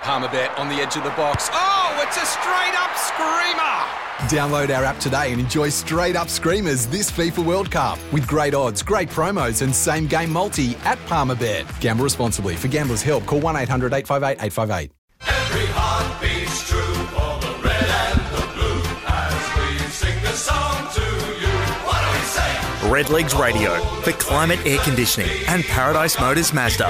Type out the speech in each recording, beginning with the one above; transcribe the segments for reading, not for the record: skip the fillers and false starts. Palmerbet on the edge of the box. Oh, it's a straight-up screamer! Download our app today and enjoy straight-up screamers this FIFA World Cup with great odds, great promos and same-game multi at Palmerbet. Gamble responsibly. For Gamblers' Help, call 1-800-858-858. Every heart beats true for the red and the blue as we sing the song to you. What do we say? Redlegs Radio for Climate Air Conditioning and Paradise Motors Mazda.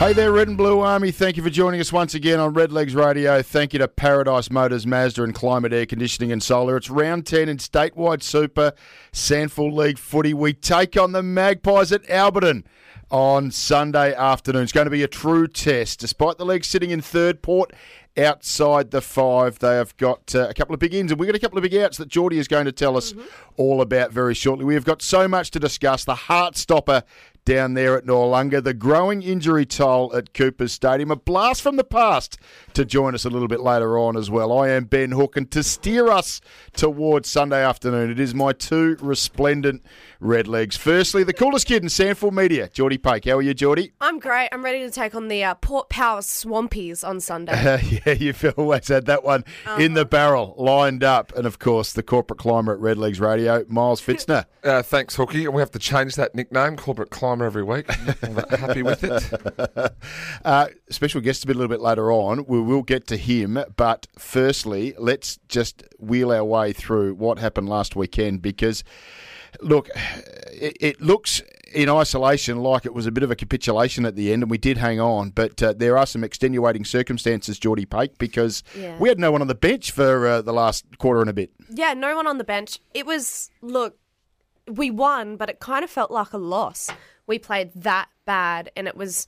Hey there, Red and Blue Army. Thank you for joining us once again on Redlegs Radio. Thank you to Paradise Motors, Mazda and Climate Air Conditioning and Solar. It's round 10 in statewide super Sandful League footy. We take on the Magpies at Alberton on Sunday afternoon. It's going to be a true test. Despite the league sitting in third, Port outside the five, they have got a couple of big ins, and we've got a couple of big outs that Geordie is going to tell us all about very shortly. We've got so much to discuss. The heart stopper down there at Norlunga, the growing injury toll at Cooper's Stadium, a blast from the past to join us a little bit later on as well. I am Ben Hook, and to steer us towards Sunday afternoon, it is my two resplendent Redlegs. Firstly, the coolest kid in Sandful media, Geordie Paik. How are you, Geordie? I'm great. I'm ready to take on the Port Power Swampies on Sunday. Yeah, you've always had that one in the barrel, lined up. And, of course, the corporate climber at Redlegs Radio, Miles Fitzner. Thanks, Hookie. We have to change that nickname, corporate climber. Every week. I'm happy with it. Special guest a little bit later on. We will get to him, but firstly, let's just wheel our way through what happened last weekend because, look, it looks in isolation like it was a bit of a capitulation at the end, and we did hang on, but there are some extenuating circumstances, Geordie Paik, because we had no one on the bench for the last quarter and a bit. Yeah, no one on the bench. It was, look, we won, but it kind of felt like a loss. We played that bad, and it was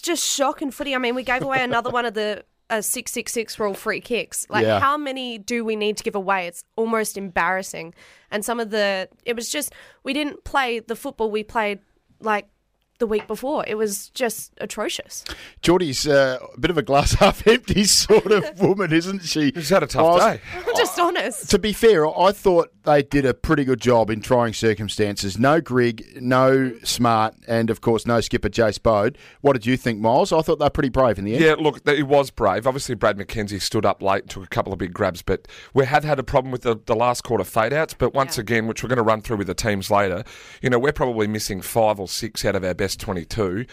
just shocking footy. I mean, we gave away another one of the 666 rule free kicks. Like, how many do we need to give away? It's almost embarrassing. And it was just, we didn't play the football we played like the week before. It was just atrocious. Geordie's a bit of a glass half empty sort of woman, isn't she? She's had a tough day. I'm just honest. To be fair, I thought they did a pretty good job in trying circumstances. No Grigg, no Smart, and of course no skipper Jace Bode. What did you think, Miles? I thought they were pretty brave in the end. Yeah, look, it was brave. Obviously, Brad McKenzie stood up late and took a couple of big grabs, but we had a problem with the last quarter fade-outs, but once again, which we're going to run through with the teams later, you know, we're probably missing 5 or 6 out of our best 22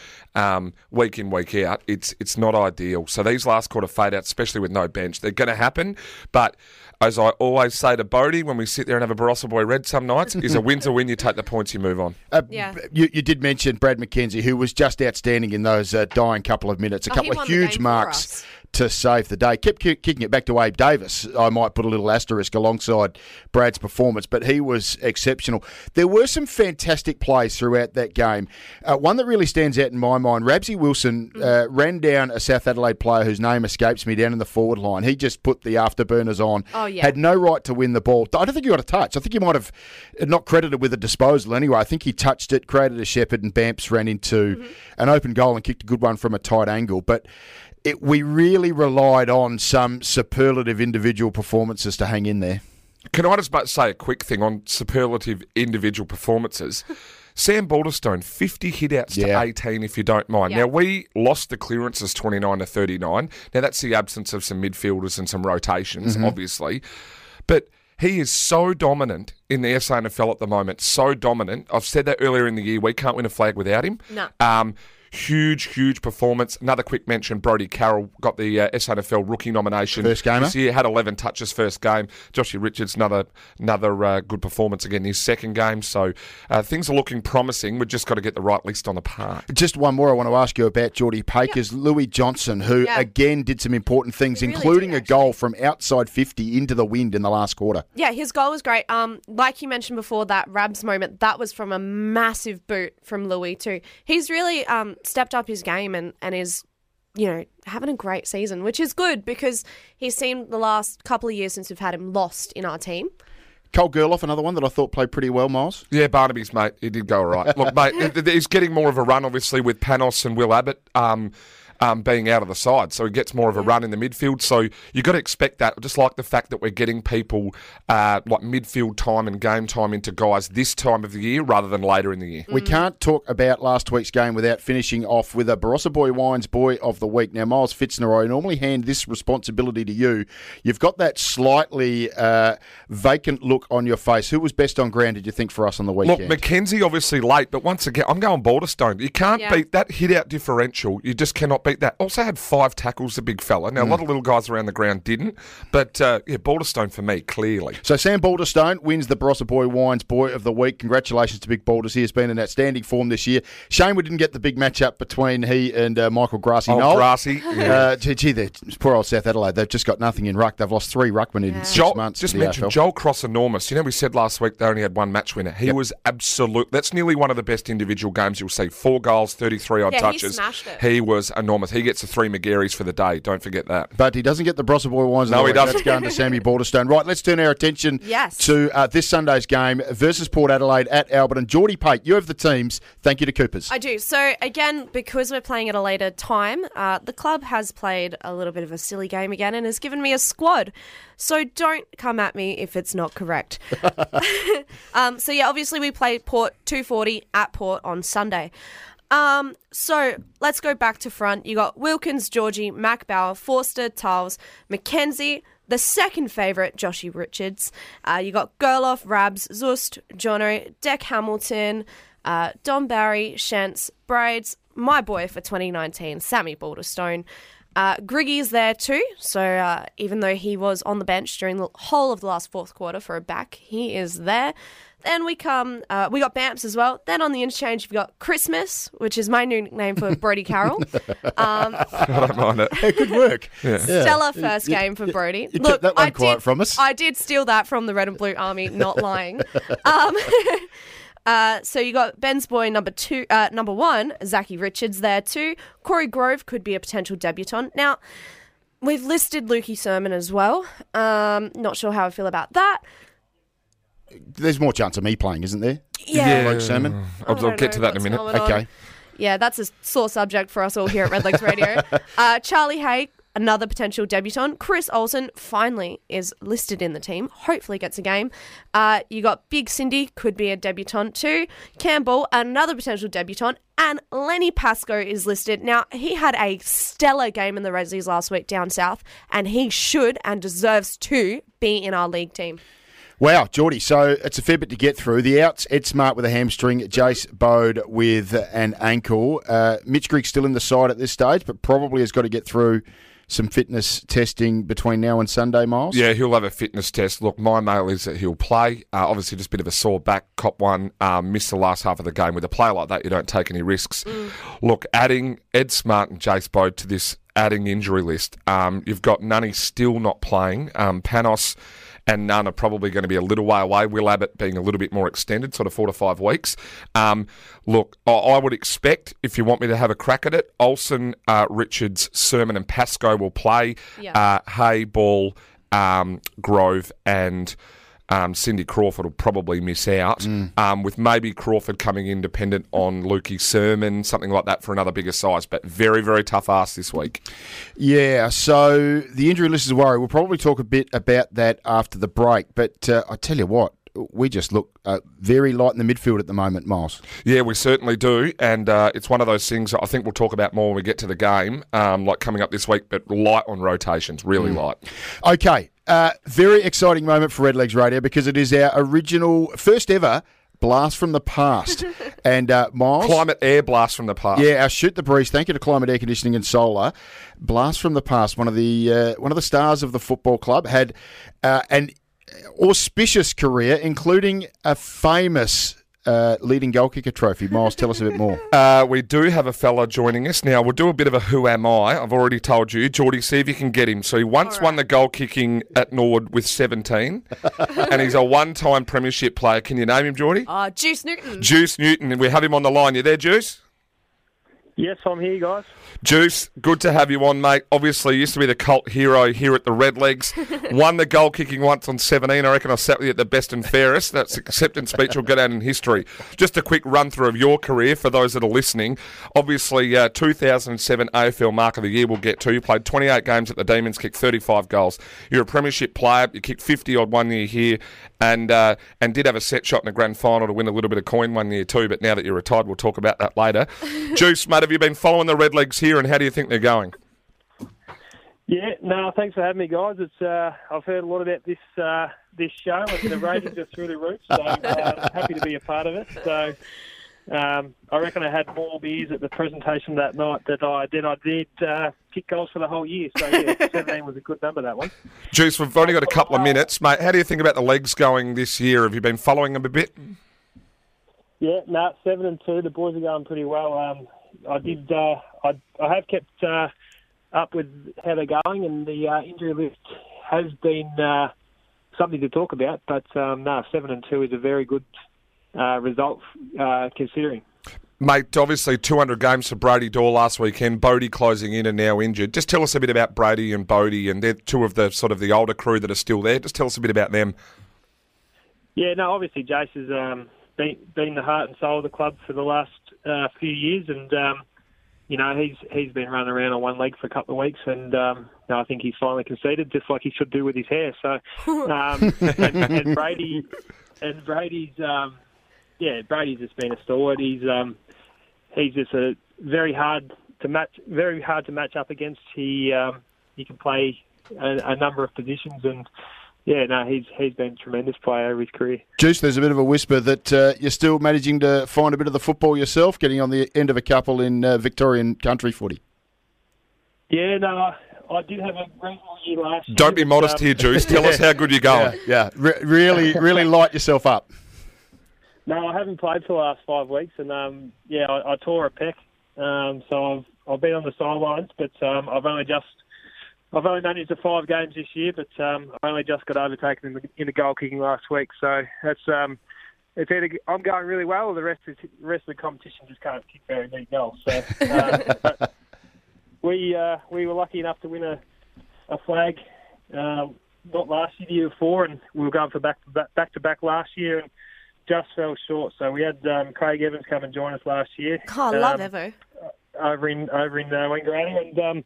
week in, week out. It's not ideal. So these last quarter fade-outs, especially with no bench, they're going to happen. But as I always say to Bodie when we sit there and have a Barossa Boy red some nights, is a win's a win. You take the points, you move on. You did mention Brad McKenzie, who was just outstanding in those dying couple of minutes. A couple of huge marks to save the day. Kept kicking it back to Abe Davis. I might put a little asterisk alongside Brad's performance, but he was exceptional. There were some fantastic plays throughout that game. One that really stands out in my mind, Rabsy Wilson ran down a South Adelaide player whose name escapes me down in the forward line. He just put the afterburners on. Oh, yeah. Had no right to win the ball. I don't think he got a touch. I think he might have not credited with a disposal anyway. I think he touched it, created a shepherd, and Bamps ran into an open goal and kicked a good one from a tight angle. But we really relied on some superlative individual performances to hang in there. Can I just say a quick thing on superlative individual performances? Sam Balderstone, 50 hit-outs to 18, if you don't mind. Now, we lost the clearances 29-39. Now, that's the absence of some midfielders and some rotations, obviously. But he is so dominant in the SANFL at the moment, so dominant. I've said that earlier in the year. We can't win a flag without him. No. Huge performance. Another quick mention, Brody Carroll got the SANFL rookie nomination. First gamer. This year, had 11 touches first game. Joshy Richards, another good performance again his second game. So things are looking promising. We've just got to get the right list on the park. Just one more I want to ask you about, Geordie Paik, is Louis Johnson, who again did some important things, including a goal from outside 50 into the wind in the last quarter. Yeah, his goal was great. like you mentioned before, that Rabs moment, that was from a massive boot from Louis too. He's really stepped up his game and is, you know, having a great season, which is good because he's seen the last couple of years since we've had him lost in our team. Cole Gerloff, another one that I thought played pretty well, Miles. Yeah, Barnaby's, mate. He did go all right. Look, mate, he's getting more of a run, obviously, with Panos and Will Abbott being out of the side. So he gets more of a run in the midfield. So you've got to expect that, just like the fact that we're getting people like midfield time and game time into guys this time of the year rather than later in the year. We can't talk about last week's game without finishing off with a Barossa Boy Wines Boy of the Week. Now, Miles Fitzner, I normally hand this responsibility to you. You've got that slightly vacant look on your face. Who was best on ground, did you think, for us on the weekend? Look, McKenzie obviously late, but once again, I'm going Balderstone. You can't beat that hit-out differential. You just cannot beat that. Also had 5 tackles, the big fella. Now, a lot of little guys around the ground didn't, but Balderstone for me, clearly. So Sam Balderstone wins the Barossa Boy Wines Boy of the Week. Congratulations to Big Balders. He has been in outstanding form this year. Shame we didn't get the big matchup between he and Michael Grassi. Grassi. Yeah. Poor old South Adelaide. They've just got nothing in ruck. They've lost 3 ruckmen in 6 months. Just mentioned Joel Cross, enormous. You know, we said last week they only had one match winner. He was absolute. That's nearly one of the best individual games you'll see. 4 goals, 33 odd touches. He smashed it. He was enormous. He gets the 3 McGarrys for the day. Don't forget that. But he doesn't get the Barossa Boy Wines. No, he doesn't. That's going to Sammy Balderstone. Right, let's turn our attention to this Sunday's game versus Port Adelaide at Alberton. Geordie Paik, you have the teams. Thank you to Coopers. I do. So, again, because we're playing at a later time, the club has played a little bit of a silly game again and has given me a squad. So don't come at me if it's not correct. Obviously we play Port 2:40 at Port on Sunday. So let's go back to front. You got Wilkins, Georgie, Mac Bauer, Forster, Tiles, McKenzie, the second favourite, Joshy Richards. You got Gerloff, Rabs, Zust, Jono, Deck Hamilton, Don Barry, Shantz, Braids, my boy for 2019, Sammy Balderstone. Griggy's there too, so even though he was on the bench during the whole of the last fourth quarter for a back, he is there. Then we got Bamps as well. Then on the interchange, we've got Christmas, which is my new nickname for Brody Carroll. I don't mind it. It could work. Yeah. Stellar first game for Brody. You kept that one quiet from us. I did steal that from the Red and Blue Army, not lying. So you got Ben's boy number one, Zachy Richards there too. Corey Grove could be a potential debutant. Now, we've listed Lukey Sermon as well. Not sure how I feel about that. There's more chance of me playing, isn't there? Yeah. Lukey Sermon. I'll get to that in a minute. Okay. Yeah, that's a sore subject for us all here at Redlegs Radio. Charlie Hay, another potential debutant. Chris Olsen finally is listed in the team. Hopefully gets a game. You got Big Cindy, could be a debutant too. Campbell, another potential debutant. And Lenny Pascoe is listed. Now, he had a stellar game in the Redlegs last week down south, and he should and deserves to be in our league team. Wow, Geordie, so it's a fair bit to get through. The outs, Ed Smart with a hamstring, Jace Bode with an ankle. Mitch Grigg still in the side at this stage, but probably has got to get through some fitness testing between now and Sunday, Miles? Yeah, he'll have a fitness test. Look, my mail is that he'll play. Obviously, just a bit of a sore back, cop one, missed the last half of the game. With a player like that, you don't take any risks. Look, adding Ed Smart and Jace Bode to this injury list, you've got Nunny still not playing. Panos and Nunn are probably going to be a little way away. Will Abbott being a little bit more extended, sort of 4 to 5 weeks. Look, I would expect, if you want me to have a crack at it, Olsen, Richards, Sermon and Pascoe will play. Hay, Ball, Grove and Cindy Crawford will probably miss out, with maybe Crawford coming in dependent on Lukey Sermon, something like that, for another bigger size. But very, very tough ask this week. Yeah, so the injury list is a worry. We'll probably talk a bit about that after the break. But I tell you what, we just look very light in the midfield at the moment, Miles. Yeah, we certainly do. And it's one of those things that I think we'll talk about more when we get to the game, like coming up this week, but light on rotations, really light. Okay. Very exciting moment for Redlegs Radio because it is our original, first ever blast from the past. And Miles... Climate Air Blast from the Past. Yeah, our Shoot the Breeze. Thank you to Climate Air Conditioning and Solar. Blast from the Past. One of the stars of the football club had an auspicious career, including a famous leading goal kicker trophy. Miles, tell us a bit more. We do have a fella joining us. Now, we'll do a bit of a who am I. I've already told you. Geordie, see if you can get him. So he once won the goal kicking at Norwood with 17, and he's a one-time premiership player. Can you name him, Geordie? Juice Newton. Juice Newton. And we have him on the line. You there, Juice? Yes, I'm here, guys. Juice, good to have you on, mate. Obviously, you used to be the cult hero here at the Redlegs. Won the goal-kicking once on 17. I reckon I sat with you at the best and fairest. That's acceptance speech will go down in history. Just a quick run-through of your career for those that are listening. Obviously, 2007 AFL Mark of the Year we'll get to. You played 28 games at the Demons, kicked 35 goals. You're a premiership player. You kicked 50-odd 1 year here and did have a set shot in the grand final to win a little bit of coin 1 year too, but now that you're retired, we'll talk about that later. Juice, mate, have you been following the Redlegs here, and how do you think they're going? Yeah, no, thanks for having me, guys. It's I've heard a lot about this show, and the ratings are through the roof, so I'm happy to be a part of it. So I reckon I had more beers at the presentation that night than I did kick goals for the whole year. So, yeah, 17 was a good number, that one. Juice, we've only got a couple of minutes. Mate, how do you think about the legs going this year? Have you been following them a bit? Yeah, no, 7-2. The boys are going pretty well. I have kept up with how they're going, and the injury list has been something to talk about. But no, 7-2 is a very good result considering. Mate, obviously 200 games for Brody Daw last weekend. Bode closing in and now injured. Just tell us a bit about Brody and Bode, and they're two of the sort of the older crew that are still there. Just tell us a bit about them. Yeah, no, obviously Jace has been the heart and soul of the club for the last few years, and you know, he's been running around on one leg for a couple of weeks, and I think he's finally conceded, just like he should do with his hair. So and Brady's Brady's just been a stalwart. He's just a very hard to match up against. He can play a number of positions, and yeah, no, he's been a tremendous player over his career. Juice, there's a bit of a whisper that you're still managing to find a bit of the football yourself, getting on the end of a couple in Victorian country footy. Yeah, no, I did have a reasonable year last year. Don't be modest here, Juice. Tell us how good you're going. Yeah, really light yourself up. No, I haven't played for the last 5 weeks, and I tore a pec, so I've been on the sidelines, but I've only managed the 5 games this year, but I only just got overtaken in the goal kicking last week. So that's it's either I'm going really well, or the rest of the competition just can't kick very many goals. So but we were lucky enough to win a flag not last year, the year before, and we were going for back to back last year, and just fell short. So we had Craig Evans come and join us last year. Oh, I love Evo over in Wangaratta, and.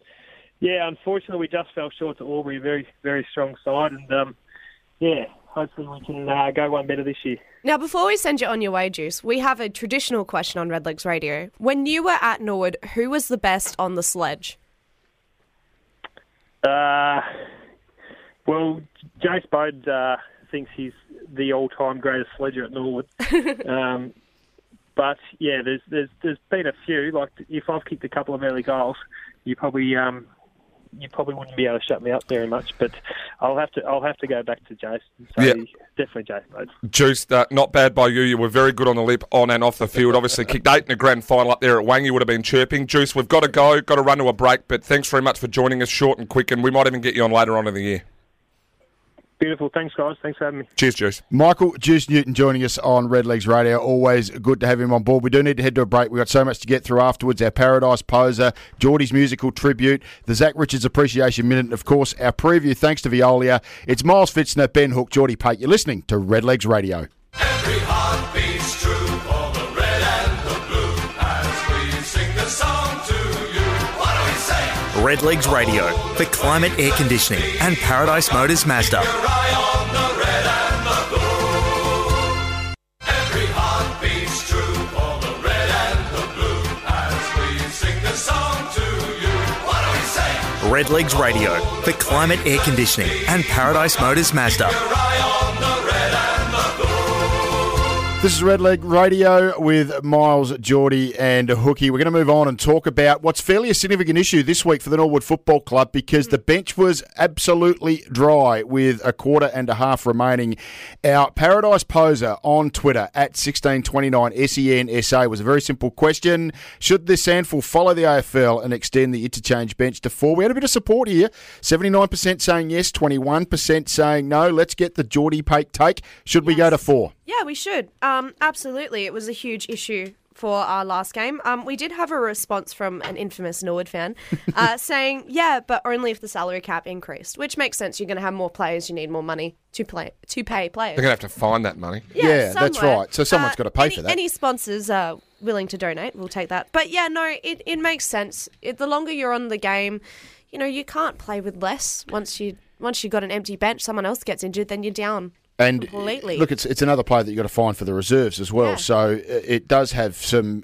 Yeah, unfortunately, we just fell short to Albury, a very, very strong side. And, hopefully we can go one better this year. Now, before we send you on your way, Juice, we have a traditional question on Redlegs Radio. When you were at Norwood, who was the best on the sledge? Well, Jace Bode thinks he's the all-time greatest sledger at Norwood. But, yeah, there's been a few. Like, if I've kicked a couple of early goals, you probably... You probably wouldn't be able to shut me up very much, but I'll have to go back to Jace. So yeah. Definitely Jace Bode. Juice, not bad by you. You were very good on the lip, on and off the field. Obviously, kicked 8 in the grand final up there at Wang. You would have been chirping. Juice, we've got to go. Got to run to a break, but thanks very much for joining us, short and quick, and we might even get you on later on in the year. Beautiful. Thanks, guys. Thanks for having me. Cheers, Juice. Michael Juice Newton joining us on Redlegs Radio. Always good to have him on board. We do need to head to a break. We've got so much to get through afterwards. Our Paradise Poser, Geordie's musical tribute, the Zach Richards Appreciation Minute, and, of course, our preview thanks to Veolia. It's Miles Fitzner, Ben Hook, Geordie Paik. You're listening to Redlegs Radio. Every heart beats true for the red and the blue as we sing the song to you. What do we say? Redlegs Radio for Climate Air Conditioning and Paradise Motors Mazda. Redlegs Radio for Climate Air Conditioning and Paradise Motors Mazda. This is Redleg Radio with Miles, Geordie and Hookie. We're going to move on and talk about what's fairly a significant issue this week for the Norwood Football Club because the bench was absolutely dry with a quarter and a half remaining. Our Paradise poser on Twitter at 1629SENSA was a very simple question. Should the SANFL follow the AFL and extend the interchange bench to four? We had a bit of support here. 79% saying yes, 21% saying no. Let's get the Geordie Paik take. Should we go to four? Yeah, we should. Absolutely. It was a huge issue for our last game. We did have a response from an infamous Norwood fan saying, yeah, but only if the salary cap increased, which makes sense. You're going to have more players. You need more money to pay players. They're going to have to find that money. Yeah, that's right. So someone's got to pay for that. Any sponsors are willing to donate, we'll take that. But, yeah, no, it makes sense. The longer you're on the game, you know, you can't play with less. Once you've got an empty bench, someone else gets injured, then you're down. And completely. Look, it's another player that you've got to find for the reserves as well. Yeah. So it does have some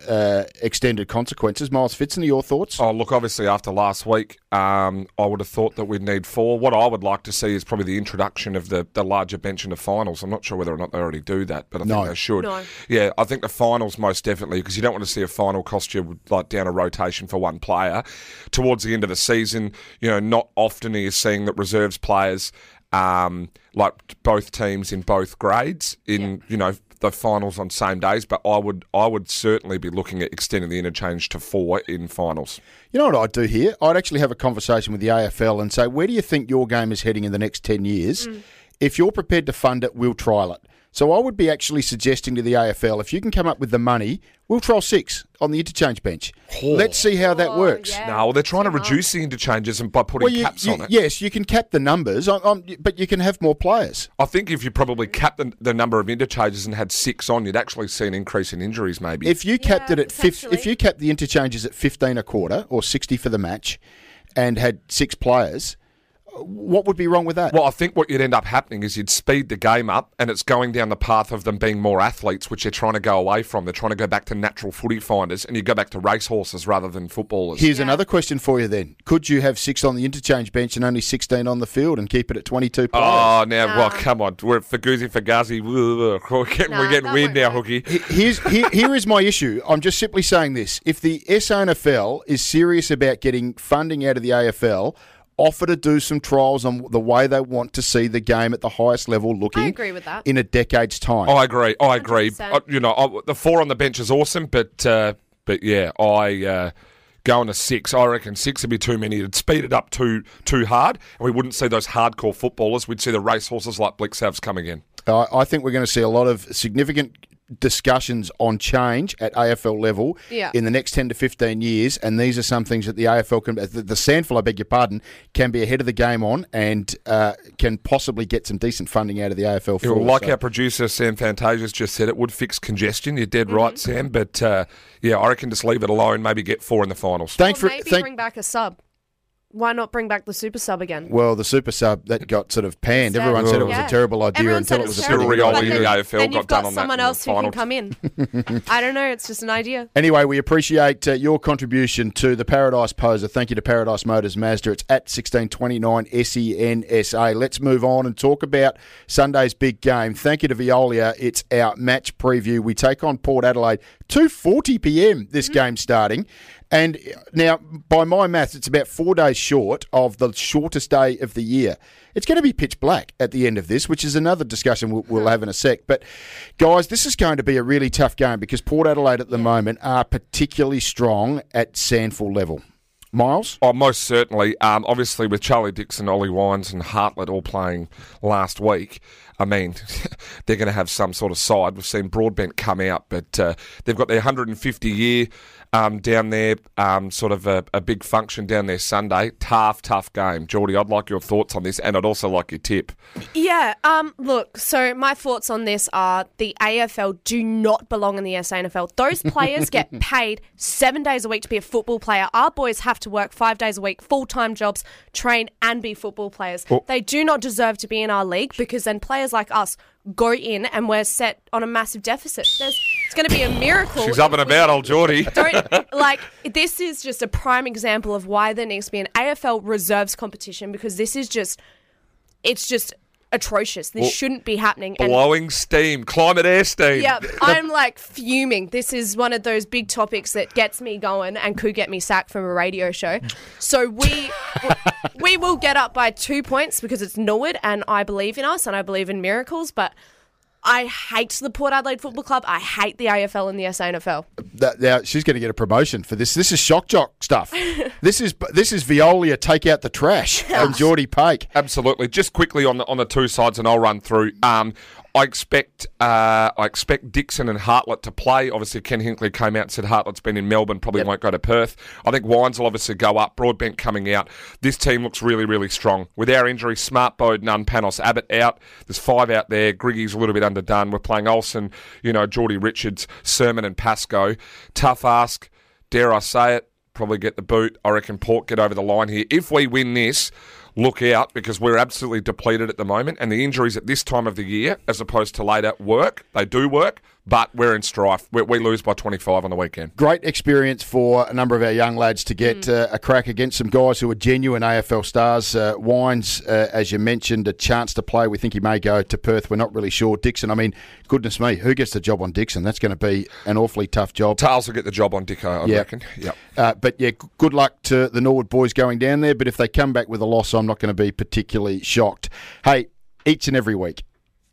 extended consequences. Miles Fitzner, your thoughts? Oh, look, obviously after last week, I would have thought that we'd need four. What I would like to see is probably the introduction of the larger bench in the finals. I'm not sure whether or not they already do that, but I think they should. No. Yeah, I think the finals most definitely, because you don't want to see a final cost you like down a rotation for one player. Towards the end of the season, you know, not often are you seeing that reserves players like both teams in both grades in you know the finals on same days, but I would certainly be looking at extending the interchange to four in finals. You know what I'd do here? I'd actually have a conversation with the AFL and say, where do you think your game is heading in the next 10 years? If you're prepared to fund it, we'll trial it. So I would be actually suggesting to the AFL, if you can come up with the money, we'll trial six on the interchange bench. Oh. Let's see how that works. Yeah. No, well, they're trying to reduce the interchanges and by putting caps on it. Yes, you can cap the numbers, but you can have more players. I think if you probably capped the number of interchanges and had six on, you'd actually see an increase in injuries maybe. If you capped it at if you capped the interchanges at 15 a quarter or 60 for the match and had six players, what would be wrong with that? Well, I think what you'd end up happening is you'd speed the game up and it's going down the path of them being more athletes, which they're trying to go away from. They're trying to go back to natural footy finders and you go back to racehorses rather than footballers. Here's another question for you then. Could you have six on the interchange bench and only 16 on the field and keep it at 22 players? Oh, now, well, come on. We're at Faguzzi, Fagazi. We're getting weird now, Hookie. Here is my issue. I'm just simply saying this. If the SANFL is serious about getting funding out of the AFL, offer to do some trials on the way they want to see the game at the highest level looking. I agree with that. In a decade's time. I agree. The four on the bench is awesome, but going to six. I reckon six would be too many. It'd speed it up too hard, and we wouldn't see those hardcore footballers. We'd see the racehorses like Blixavs coming in. I think we're going to see a lot of significant discussions on change at AFL level in the next 10 to 15 years, and these are some things that the AFL can, the SANFL, I beg your pardon, can be ahead of the game on and can possibly get some decent funding out of the AFL. For our producer Sam Fantasia's just said, it would fix congestion. You're dead right, Sam, but I reckon just leave it alone, maybe get four in the finals. Bring back a sub. Why not bring back the super sub again? Well, the super sub, that got sort of panned. Everyone said it was a terrible idea until it was a pretty good idea. The AFL then you've got someone else who can come in. I don't know. It's just an idea. Anyway, we appreciate your contribution to the Paradise Poser. Thank you to Paradise Motors Mazda. It's at 1629SENSA. Let's move on and talk about Sunday's big game. Thank you to Veolia. It's our match preview. We take on Port Adelaide. 2:40pm this game starting. And now, by my maths, it's about 4 days short of the shortest day of the year. It's going to be pitch black at the end of this, which is another discussion we'll have in a sec. But, guys, this is going to be a really tough game because Port Adelaide at the moment are particularly strong at SANFL level. Miles? Oh, most certainly. Obviously, with Charlie Dixon, Ollie Wines and Hartlett all playing last week, I mean, they're going to have some sort of side. We've seen Broadbent come out, but they've got their 150-year down there, sort of a big function down there Sunday. Tough game. Geordie, I'd like your thoughts on this, and I'd also like your tip. Yeah, look, so my thoughts on this are the AFL do not belong in the SANFL. Those players get paid 7 days a week to be a football player. Our boys have to work 5 days a week, full-time jobs, train and be football players. Oh. They do not deserve to be in our league because then players like us go in and we're set on a massive deficit. It's going to be a miracle. She's up and about, old Geordie. This is just a prime example of why there needs to be an AFL reserves competition because this is just, it's just atrocious. This shouldn't be happening. Blowing steam, climate air steam. Yeah, I'm like fuming. This is one of those big topics that gets me going and could get me sacked from a radio show. So we will get up by 2 points because it's Norwood and I believe in us and I believe in miracles, but I hate the Port Adelaide Football Club. I hate the AFL and the SANFL. Now she's going to get a promotion for this. This is shock jock stuff. This is Veolia take out the trash from Geordie Paik. Absolutely. Just quickly on the two sides, and I'll run through. I expect Dixon and Hartlett to play. Obviously, Ken Hinkley came out and said Hartlett's been in Melbourne, probably won't go to Perth. I think Wines will obviously go up. Broadbent coming out. This team looks really, really strong. With our injury, Smart, Bode, Nunn, Panos, Abbott out. There's five out there. Griggy's a little bit underdone. We're playing Olsen, Joshy Richards, Sermon and Pascoe. Tough ask. Dare I say it? Probably get the boot. I reckon Port get over the line here. If we win this, look out, because we're absolutely depleted at the moment, and the injuries at this time of the year, as opposed to later, work. They do work, but we're in strife. We lose by 25 on the weekend. Great experience for a number of our young lads to get a crack against some guys who are genuine AFL stars. Wines, as you mentioned, a chance to play. We think he may go to Perth. We're not really sure. Dixon, I mean, goodness me, who gets the job on Dixon? That's going to be an awfully tough job. Tales will get the job on Dicko, I reckon. Yep. Good luck to the Norwood boys going down there, but if they come back with a loss, I'm not going to be particularly shocked. Hey, each and every week,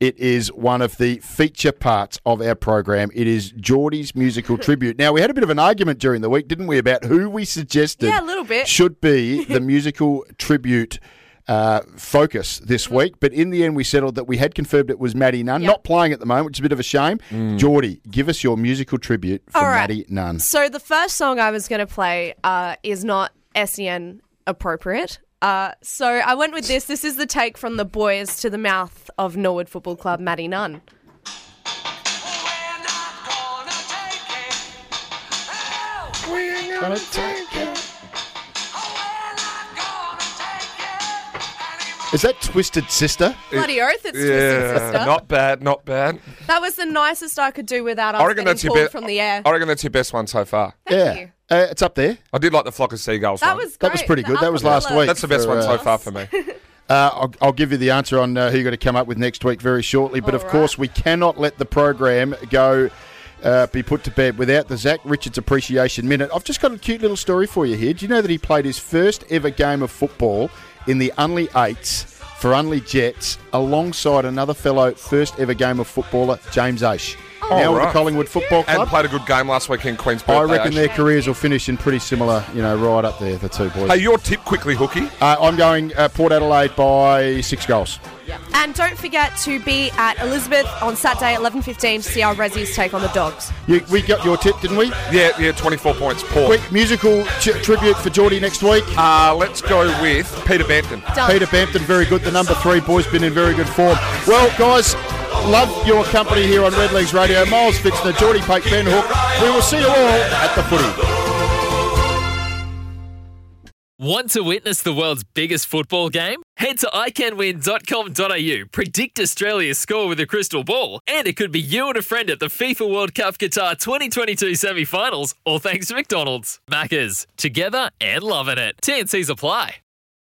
it is one of the feature parts of our program. It is Geordie's musical tribute. Now, we had a bit of an argument during the week, didn't we, about who we suggested should be the musical tribute focus this week. But in the end, we settled that we had confirmed it was Maddie Nunn. Not playing at the moment, which is a bit of a shame. Geordie, give us your musical tribute for Maddie Nunn. So the first song I was going to play is not SEN appropriate. So I went with this. This is the take from the boys to the mouth of Norwood Football Club, Maddie Nunn. We're not gonna take it. Is that Twisted Sister? Bloody oath, it's Twisted Sister. Not bad. That was the nicest I could do without us getting pulled from the air. I reckon that's your best one so far. Thank you. It's up there. I did like the Flock of Seagulls one. That was pretty good. That was last week. That's the best one so far for me. I'll give you the answer on who you're going to come up with next week very shortly. But, of course, we cannot let the program go... be put to bed without the Zach Richards Appreciation Minute. I've just got a cute little story for you here. Do you know that he played his first ever game of football in the Unley Eights for Unley Jets alongside another fellow first ever game of footballer, James Aish? Now with the Collingwood Football Club. And played a good game last week in Queen's Birthday. I reckon their careers will finish in pretty similar, right up there, the two boys. Hey, your tip quickly, Hookie. I'm going Port Adelaide by 6 goals. And don't forget to be at Elizabeth on Saturday at 11:15 to see our Rezzies take on the Dogs. We got your tip, didn't we? Yeah, 24 points. Port. Quick musical tribute for Geordie next week. Let's go with Peter Bampton. Done. Peter Bampton, very good. The number 3 boy's been in very good form. Well, guys, love your company here on Redlegs Radio. Miles Fitzner, Geordie Paik, Ben Hook. We will see you all at the footy. Want to witness the world's biggest football game? Head to iCanWin.com.au, predict Australia's score with a crystal ball, and it could be you and a friend at the FIFA World Cup Qatar 2022 semi-finals, all thanks to McDonald's. Maccas, together and loving it. TNCs apply.